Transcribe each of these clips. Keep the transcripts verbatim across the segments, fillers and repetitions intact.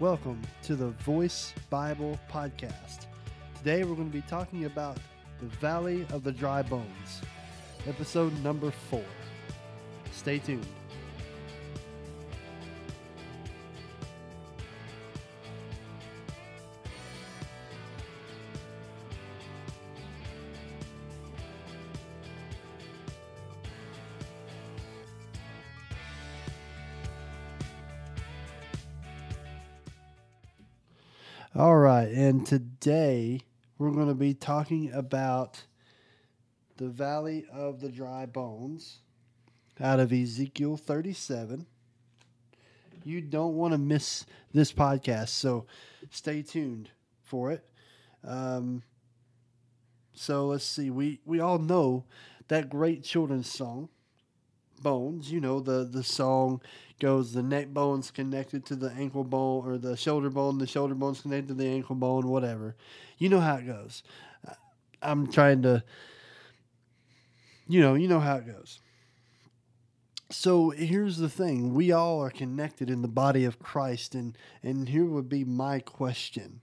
Welcome to the Voice Bible Podcast. Today we're going to be talking about the Valley of the Dry Bones, episode number four. Stay tuned. All right, and today we're going to be talking about the Valley of the Dry Bones out of Ezekiel thirty-seven. You don't want to miss this podcast, so stay tuned for it. Um, so let's see. We, we all know that great children's song, Bones. You know, the, the song goes, the neck bone's connected to the ankle bone, or the shoulder bone, the shoulder bone's connected to the ankle bone, whatever. You know how it goes. I'm trying to, you know, you know how it goes. So here's the thing. We all are connected in the body of Christ, and, and here would be my question.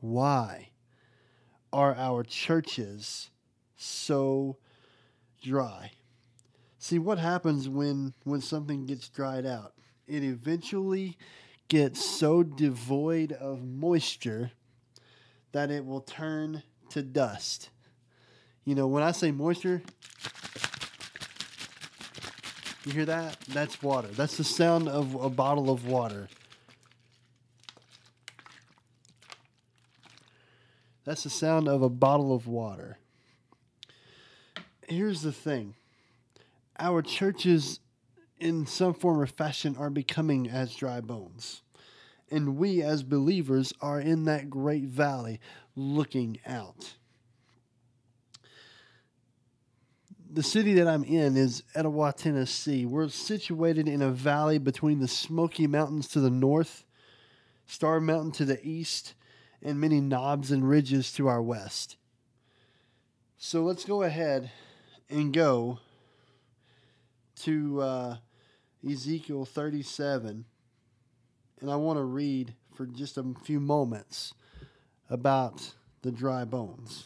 Why are our churches so dry? See, what happens when, when something gets dried out? It eventually gets so devoid of moisture that it will turn to dust. You know, when I say moisture, you hear that? That's water. That's the sound of a bottle of water. That's the sound of a bottle of water. Here's the thing. Our churches, in some form or fashion, are becoming as dry bones. And we, as believers, are in that great valley looking out. The city that I'm in is Etowah, Tennessee. We're situated in a valley between the Smoky Mountains to the north, Star Mountain to the east, and many knobs and ridges to our west. So let's go ahead and go to uh, Ezekiel thirty-seven, and I want to read for just a few moments about the dry bones.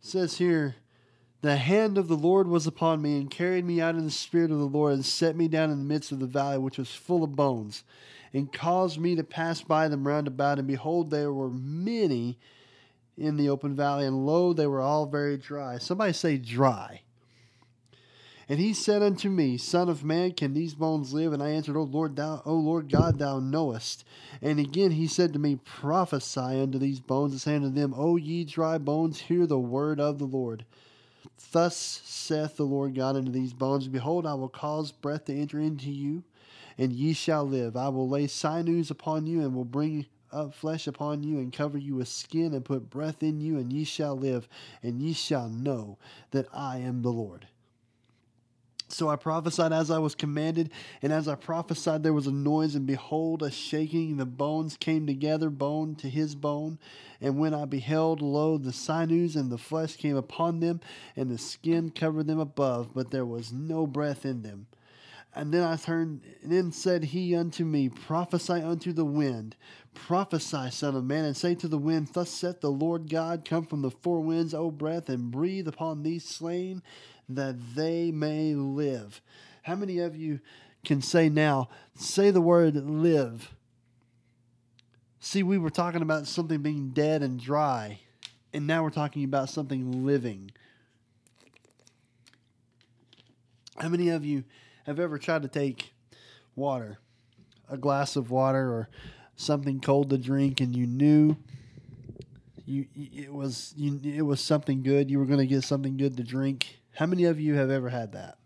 It says here, "The hand of the Lord was upon me, and carried me out in the spirit of the Lord, and set me down in the midst of the valley, which was full of bones, and caused me to pass by them round about. And behold, there were many in the open valley, and lo, they were all very dry." Somebody say dry. "And he said unto me, Son of man, can these bones live? And I answered, O Lord, thou, O Lord God, thou knowest. And again he said to me, Prophesy unto these bones, and say unto them, O ye dry bones, hear the word of the Lord. Thus saith the Lord God unto these bones, Behold, I will cause breath to enter into you, and ye shall live. I will lay sinews upon you, and will bring up flesh upon you, and cover you with skin, and put breath in you, and ye shall live, and ye shall know that I am the Lord. So I prophesied as I was commanded, and as I prophesied there was a noise, and behold, a shaking. The bones came together, bone to his bone. And when I beheld, lo, the sinews and the flesh came upon them, and the skin covered them above, but there was no breath in them. And then I turned, and then said he unto me, Prophesy unto the wind, prophesy, son of man, and say to the wind, Thus saith the Lord God, Come from the four winds, O breath, and breathe upon these slain, that they may live." How many of you can say now, say the word live? See, we were talking about something being dead and dry, and now we're talking about something living. How many of you have ever tried to take water, a glass of water or something cold to drink, and you knew you it was you it was something good, you were going to get something good to drink? How many of you have ever had that?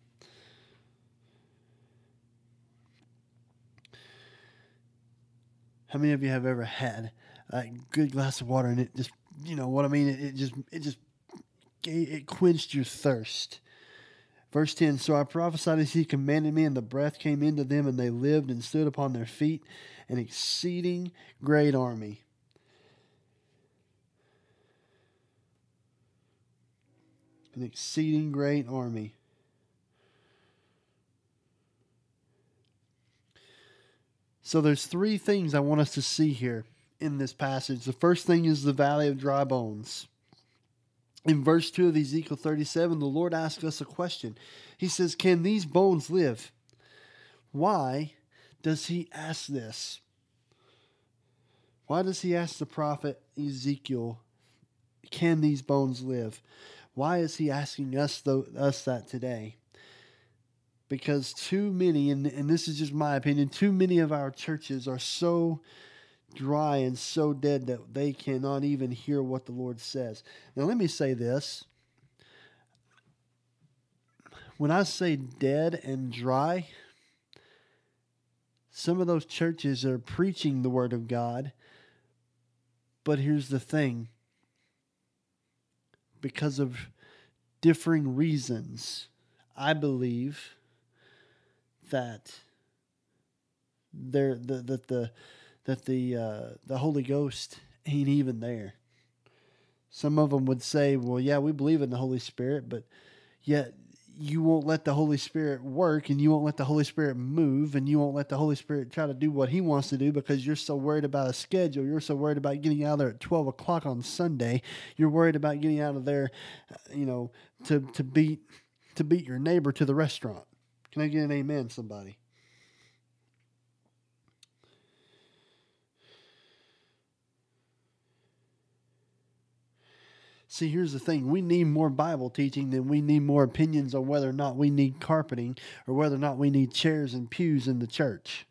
How many of you have ever had a good glass of water, and it just, you know what I mean? It, it just, it just, it quenched your thirst. Verse ten, "So I prophesied as he commanded me, and the breath came into them, and they lived and stood upon their feet, an exceeding great army." an exceeding great army. So there's three things I want us to see here in this passage. The first thing is the valley of dry bones. In verse two of Ezekiel thirty-seven, the Lord asks us a question. He says, can these bones live? Why does he ask this? Why does he ask the prophet Ezekiel, can these bones live? Why is he asking us, though, us that today? Because too many, and, and this is just my opinion, too many of our churches are so dry and so dead that they cannot even hear what the Lord says. Now let me say this. When I say dead and dry, some of those churches are preaching the Word of God. But here's the thing. Because of differing reasons, I believe that there the that the that the uh, the Holy Ghost ain't even there. Some of them would say, "Well, yeah, we believe in the Holy Spirit, but yet you won't let the Holy Spirit work, and you won't let the Holy Spirit move, and you won't let the Holy Spirit try to do what He wants to do because you're so worried about a schedule. You're so worried about getting out of there at twelve o'clock on Sunday. You're worried about getting out of there, you know, to to beat to beat your neighbor to the restaurant." Can I get an amen, somebody? See, here's the thing. We need more Bible teaching than we need more opinions on whether or not we need carpeting or whether or not we need chairs and pews in the church.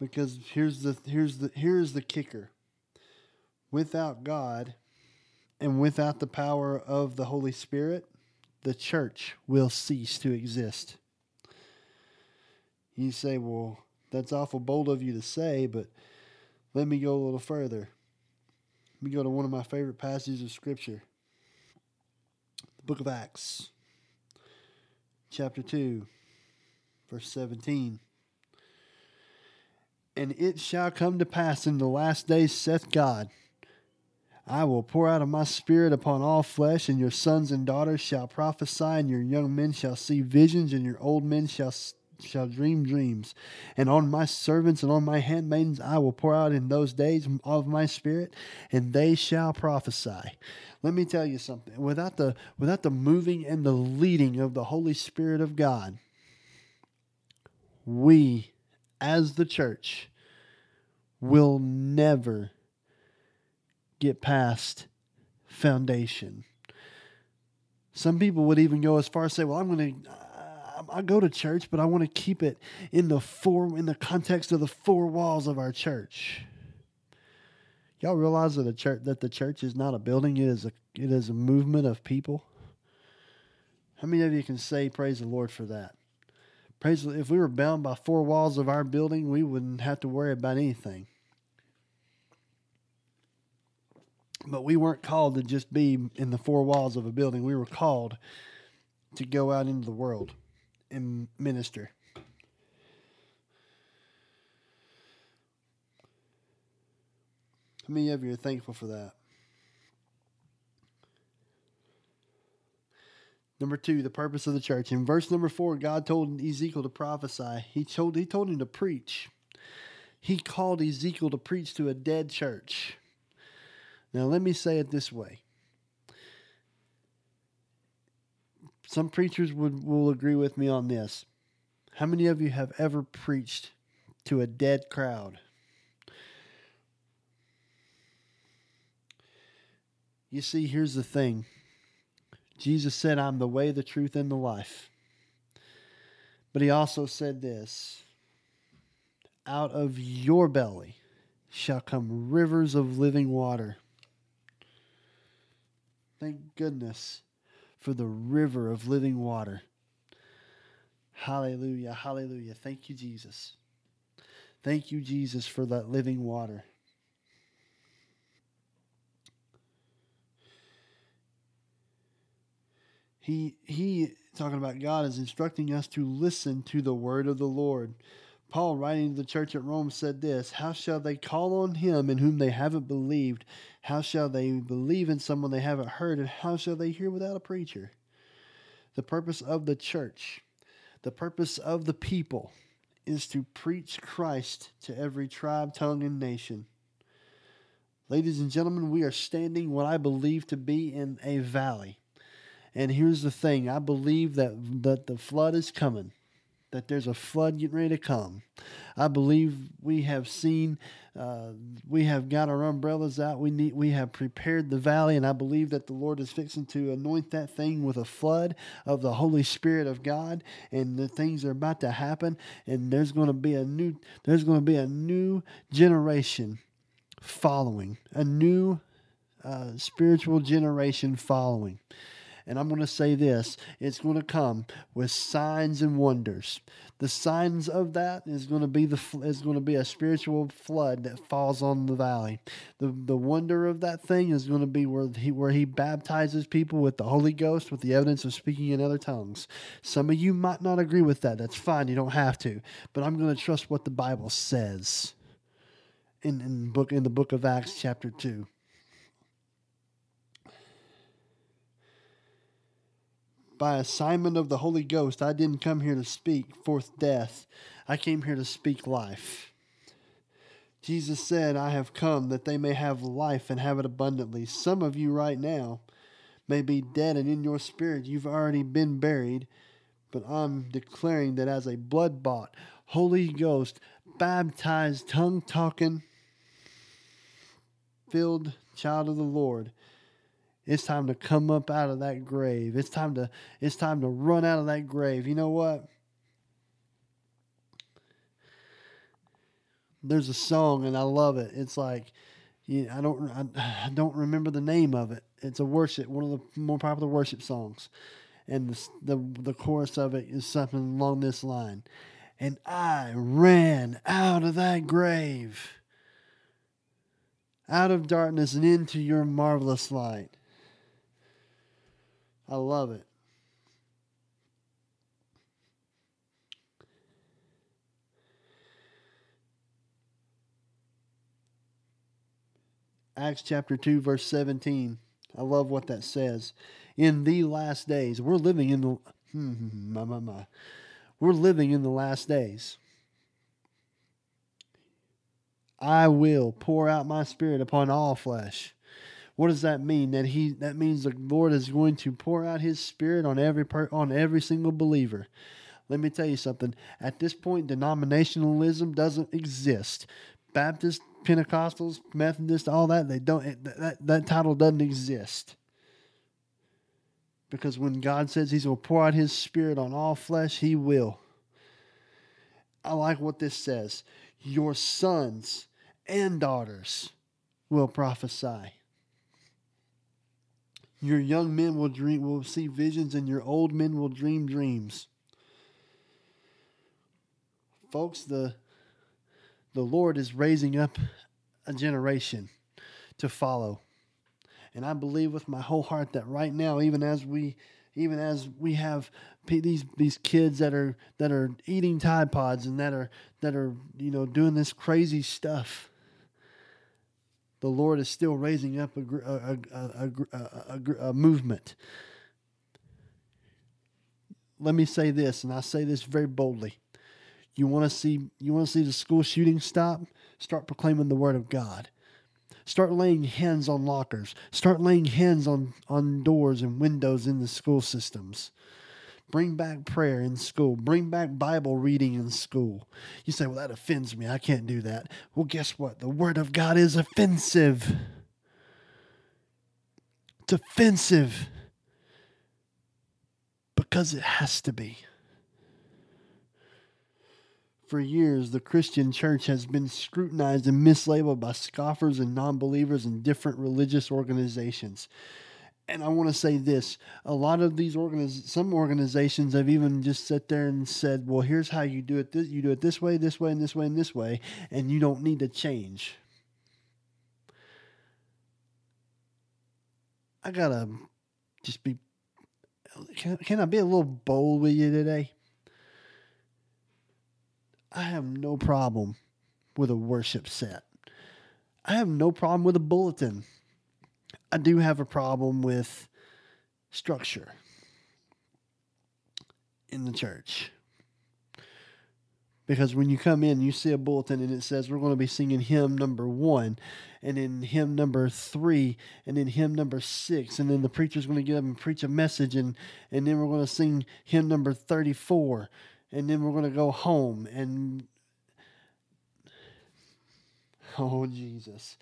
Because here's the here's the here's the kicker. Without God and without the power of the Holy Spirit, the church will cease to exist. You say, well, that's awful bold of you to say, but let me go a little further. Let me go to one of my favorite passages of Scripture. The book of Acts, chapter two, verse seventeen. And it shall come to pass in the last days, saith God, I will pour out of my spirit upon all flesh, and your sons and daughters shall prophesy, and your young men shall see visions, and your old men shall shall dream dreams. And on my servants and on my handmaidens I will pour out in those days of my spirit, and they shall prophesy. Let me tell you something. Without the without the moving and the leading of the Holy Spirit of God, we as the church will never get past foundation. Some people would even go as far as say, well, I'm going to I go to church, but I want to keep it in the four in the context of the four walls of our church. Y'all realize that the church that the church is not a building; it is a it is a movement of people. How many of you can say praise the Lord for that? Praise the, if we were bound by four walls of our building, we wouldn't have to worry about anything. But we weren't called to just be in the four walls of a building. We were called to go out into the world and minister. How many of you are thankful for that? Number two, the purpose of the church. In verse number four, God told Ezekiel to prophesy. He told, he told him to preach. He called Ezekiel to preach to a dead church. Now let me say it this way. Some preachers would will agree with me on this. How many of you have ever preached to a dead crowd? You see, here's the thing. Jesus said, I'm the way, the truth, and the life. But he also said this, out of your belly shall come rivers of living water. Thank goodness for the river of living water. Hallelujah, hallelujah. Thank you, Jesus. Thank you, Jesus, for that living water. He, he talking about God, is instructing us to listen to the word of the Lord. Paul, writing to the church at Rome, said this: how shall they call on him in whom they haven't believed? How shall they believe in someone they haven't heard? And how shall they hear without a preacher? The purpose of the church, the purpose of the people, is to preach Christ to every tribe, tongue, and nation. Ladies and gentlemen, we are standing what I believe to be in a valley. And here's the thing. I believe that, that the flood is coming, that there's a flood getting ready to come. I believe we have seen, uh, we have got our umbrellas out. We need, we have prepared the valley, and I believe that the Lord is fixing to anoint that thing with a flood of the Holy Spirit of God, and the things are about to happen, and there's going to be a new, there's going to be a new generation following, a new uh, spiritual generation following. And I'm going to say this, it's going to come with signs and wonders. The signs of that is going to be the is going to be a spiritual flood that falls on the valley. The the wonder of that thing is going to be where he where he baptizes people with the Holy Ghost with the evidence of speaking in other tongues. Some of you might not agree with that. That's fine. You don't have to. But I'm going to trust what the Bible says in in book in the book of Acts chapter two. By assignment of the Holy Ghost, I didn't come here to speak forth death. I came here to speak life. Jesus said, I have come that they may have life and have it abundantly. Some of you right now may be dead, and in your spirit you've already been buried. But I'm declaring that as a blood-bought, Holy Ghost, baptized, tongue-talking, filled child of the Lord, it's time to come up out of that grave. It's time to it's time to run out of that grave. You know what? There's a song and I love it. It's like, you know, I don't I don't remember the name of it. It's a worship, one of the more popular worship songs, and the the, the chorus of it is something along this line. And I ran out of that grave, out of darkness and into your marvelous light. I love it. Acts chapter two, verse seventeen. I love what that says. In the last days, we're living in the my my my. We're living in the last days. I will pour out my spirit upon all flesh. What does that mean? That he that means the Lord is going to pour out his spirit on every per, on every single believer. Let me tell you something. At this point, denominationalism doesn't exist. Baptists, Pentecostals, Methodists, all that, they don't that, that title doesn't exist. Because when God says he's going to pour out his spirit on all flesh, he will. I like what this says. Your sons and daughters will prophesy. Your young men will dream, will see visions, and your old men will dream dreams. Folks, the, the Lord is raising up a generation to follow. And I believe with my whole heart that right now, even as we even as we have these these kids that are that are eating Tide Pods and that are that are, you know, doing this crazy stuff, the Lord is still raising up a, a, a, a, a, a movement. Let me say this, and I say this very boldly: you want to see you want to see the school shooting stop? Start proclaiming the Word of God. Start laying hands on lockers. Start laying hands on, on doors and windows in the school systems. Bring back prayer in school. Bring back Bible reading in school. You say, well, that offends me. I can't do that. Well, guess what? The Word of God is offensive. It's offensive because it has to be. For years, the Christian church has been scrutinized and mislabeled by scoffers and non-believers and different religious organizations. And I want to say this, a lot of these organiz- some organizations have even just sat there and said, well, here's how you do it. This, you do it this way, this way, and this way, and this way, and you don't need to change. I got to just be, can, can I be a little bold with you today? I have no problem with a worship set. I have no problem with a bulletin. I do have a problem with structure in the church. Because when you come in, you see a bulletin and it says we're going to be singing hymn number one, and then hymn number three, and then hymn number six, and then the preacher's going to get up and preach a message, and, and then we're going to sing hymn number thirty-four, and then we're going to go home. And oh, Jesus.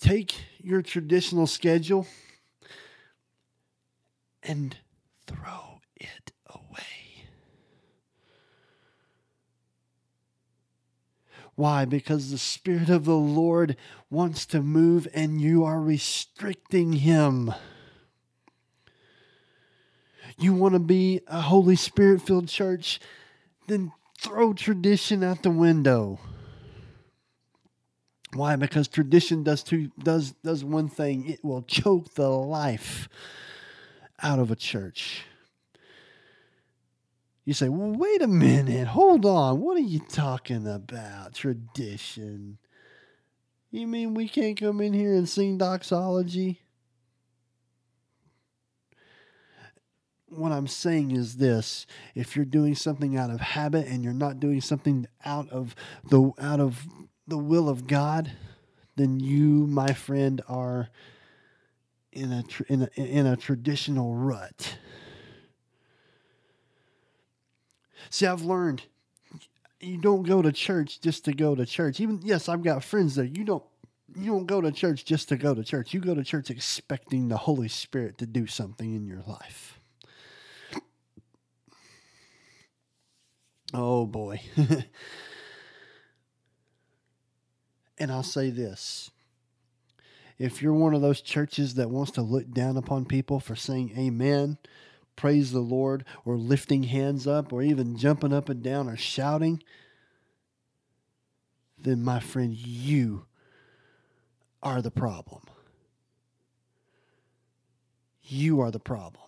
Take your traditional schedule and throw it away. Why? Because the Spirit of the Lord wants to move and you are restricting Him. You want to be a Holy Spirit-filled church? Then throw tradition out the window. Why? Because tradition does two, does does one thing. It will choke the life out of a church. You say, well, wait a minute, hold on, what are you talking about, tradition? You mean we can't come in here and sing doxology? What I'm saying is this: if you're doing something out of habit and you're not doing something out of the out of the will of God, then you, my friend, are in a in a, in a traditional rut. See, I've learned you don't go to church just to go to church. Even, yes, I've got friends there. You don't you don't go to church just to go to church. You go to church expecting the Holy Spirit to do something in your life. Oh, boy. And I'll say this. If you're one of those churches that wants to look down upon people for saying amen, praise the Lord, or lifting hands up, or even jumping up and down, or shouting, then my friend, you are the problem. You are the problem.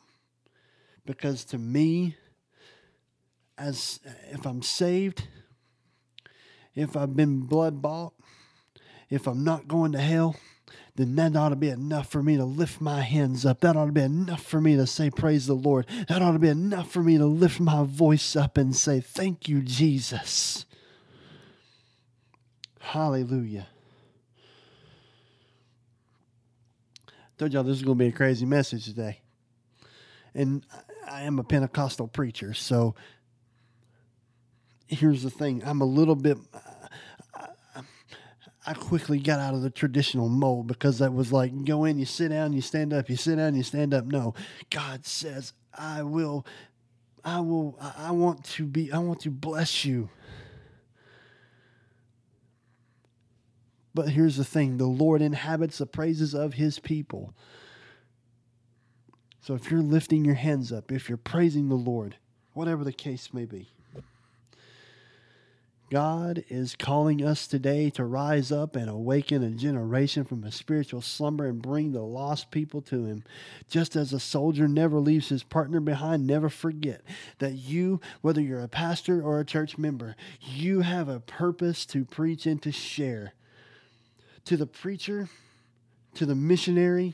Because to me, as if I'm saved, if I've been blood bought, if I'm not going to hell, then that ought to be enough for me to lift my hands up. That ought to be enough for me to say, praise the Lord. That ought to be enough for me to lift my voice up and say, thank you, Jesus. Hallelujah. I told y'all this is going to be a crazy message today. And I am a Pentecostal preacher, so here's the thing. I'm a little bit... I quickly got out of the traditional mold because that was like, you go in, you sit down, you stand up, you sit down, you stand up. No, God says, I will, I will, I want to be, I want to bless you. But here's the thing. The Lord inhabits the praises of His people. So if you're lifting your hands up, if you're praising the Lord, whatever the case may be, God is calling us today to rise up and awaken a generation from a spiritual slumber and bring the lost people to Him. Just as a soldier never leaves his partner behind, never forget that you, whether you're a pastor or a church member, you have a purpose to preach and to share. To the preacher, to the missionary,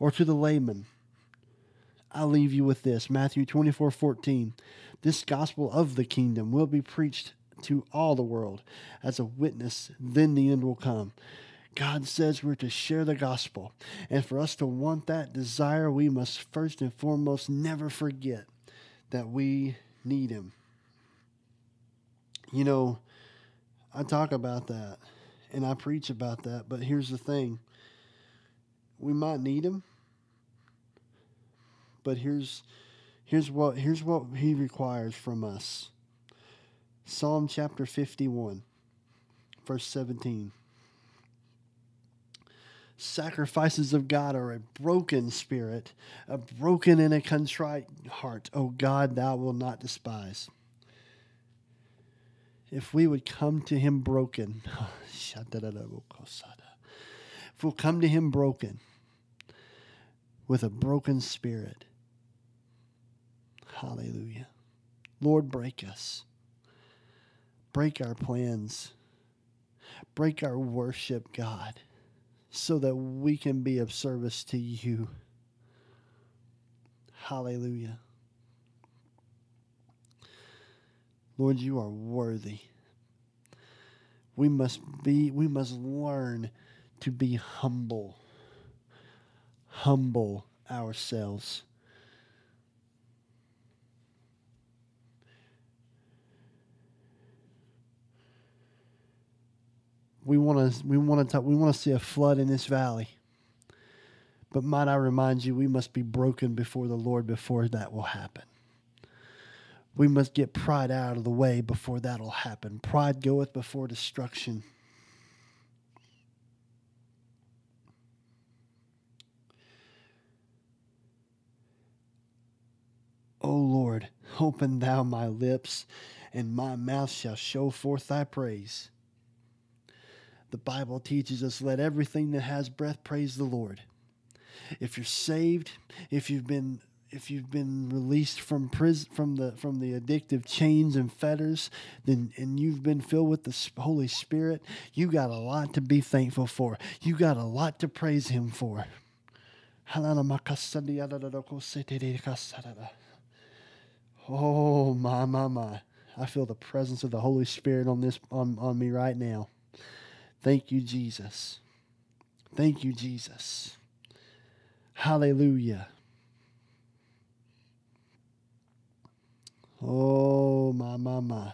or to the layman, I leave you with this. Matthew twenty-four fourteen. This gospel of the kingdom will be preached to all the world as a witness, then the end will come. God says we're to share the gospel, and for us to want that desire, we must first and foremost never forget that we need Him. You know, I talk about that and I preach about that, but here's the thing. We might need Him, but here's here's what here's what He requires from us. Psalm chapter fifty-one, verse seventeen. Sacrifices of God are a broken spirit, a broken and a contrite heart. O God, thou wilt not despise. If we would come to Him broken, if we'll come to Him broken, with a broken spirit, hallelujah. Lord, break us. Break our plans. Break our worship, God, so that we can be of service to you. Hallelujah. Lord, you are worthy. We must be, we must learn to be humble. Humble ourselves. We want to we want to talk, we want to see a flood in this valley. But might I remind you, we must be broken before the Lord before that will happen. We must get pride out of the way before that'll happen. Pride goeth before destruction. O Lord, open thou my lips, and my mouth shall show forth thy praise. The Bible teaches us, let everything that has breath praise the Lord. If you're saved, if you've been If you've been released from prison, from the from the addictive chains and fetters, then and you've been filled with the Holy Spirit, you got a lot to be thankful for. You got a lot to praise Him for. Oh my my my! I feel the presence of the Holy Spirit on this on, on me right now. Thank you, Jesus. Thank you, Jesus. Hallelujah. Oh, my, my, my.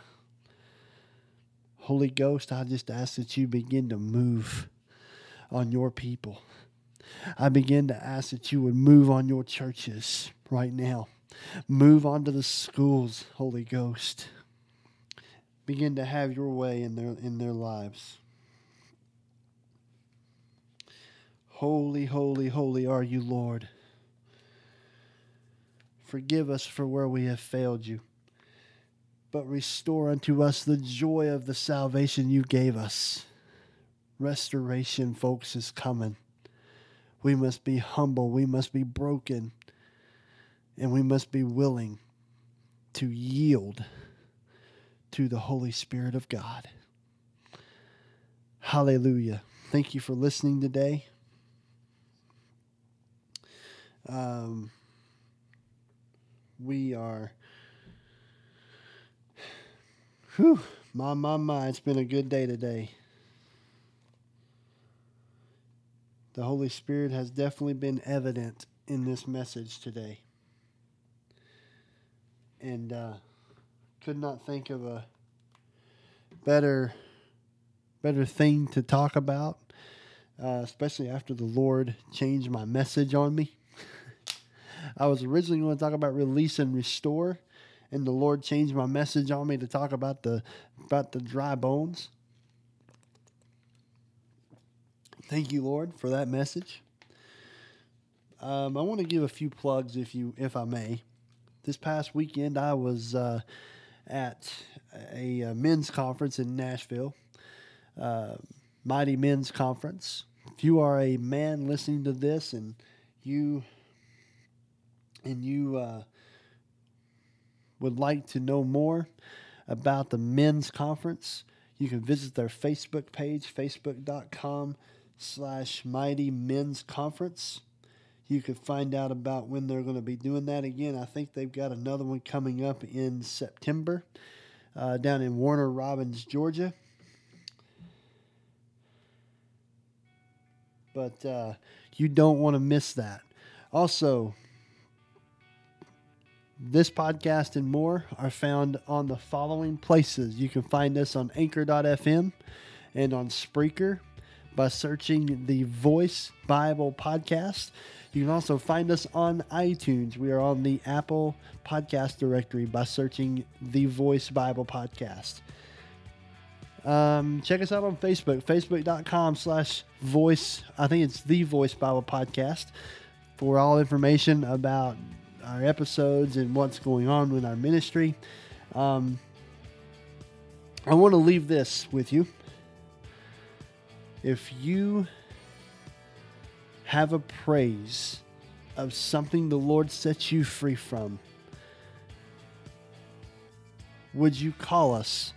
Holy Ghost, I just ask that you begin to move on your people. I begin to ask that you would move on your churches right now. Move on to the schools, Holy Ghost. Begin to have your way in their in their lives. Holy, holy, holy are you, Lord. Forgive us for where we have failed you, but restore unto us the joy of the salvation you gave us. Restoration, folks, is coming. We must be humble. We must be broken. And we must be willing to yield to the Holy Spirit of God. Hallelujah. Thank you for listening today. Um, we are... Whew, my, my, my, it's been a good day today. The Holy Spirit has definitely been evident in this message today. And uh, could not think of a better, better thing to talk about, uh, especially after the Lord changed my message on me. I was originally going to talk about release and restore, and the Lord changed my message on me to talk about the about the dry bones. Thank you, Lord, for that message. Um, I want to give a few plugs, if you if I may. This past weekend, I was uh, at a, a men's conference in Nashville, uh, Mighty Men's Conference. If you are a man listening to this, and you and you. Uh, would like to know more about the men's conference, you can visit their Facebook page, facebook.com slash Mighty Men's Conference. You can find out about when they're going to be doing that again. I think they've got another one coming up in September uh, down in Warner Robins, Georgia. But uh, you don't want to miss that. Also, this podcast and more are found on the following places. You can find us on Anchor dot F M and on Spreaker by searching the Voice Bible Podcast. You can also find us on iTunes. We are on the Apple Podcast directory by searching the Voice Bible Podcast. Um, check us out on Facebook, facebook.com slash voice. I think it's the Voice Bible Podcast for all information about our episodes and what's going on with our ministry. Um, I want to leave this with you. If you have a praise of something the Lord sets you free from, would you call us?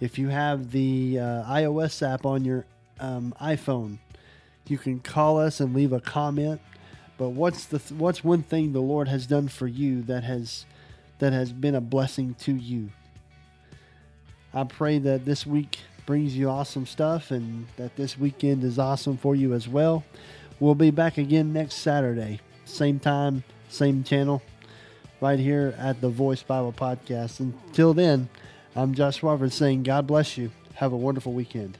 If you have the uh, iOS app on your um, iPhone, you can call us and leave a comment. But what's the th- what's one thing the Lord has done for you that has that has been a blessing to you? I pray that this week brings you awesome stuff and that this weekend is awesome for you as well. We'll be back again next Saturday, same time, same channel, right here at the Voice Bible Podcast. Until then, I'm Josh Roberts saying God bless you. Have a wonderful weekend.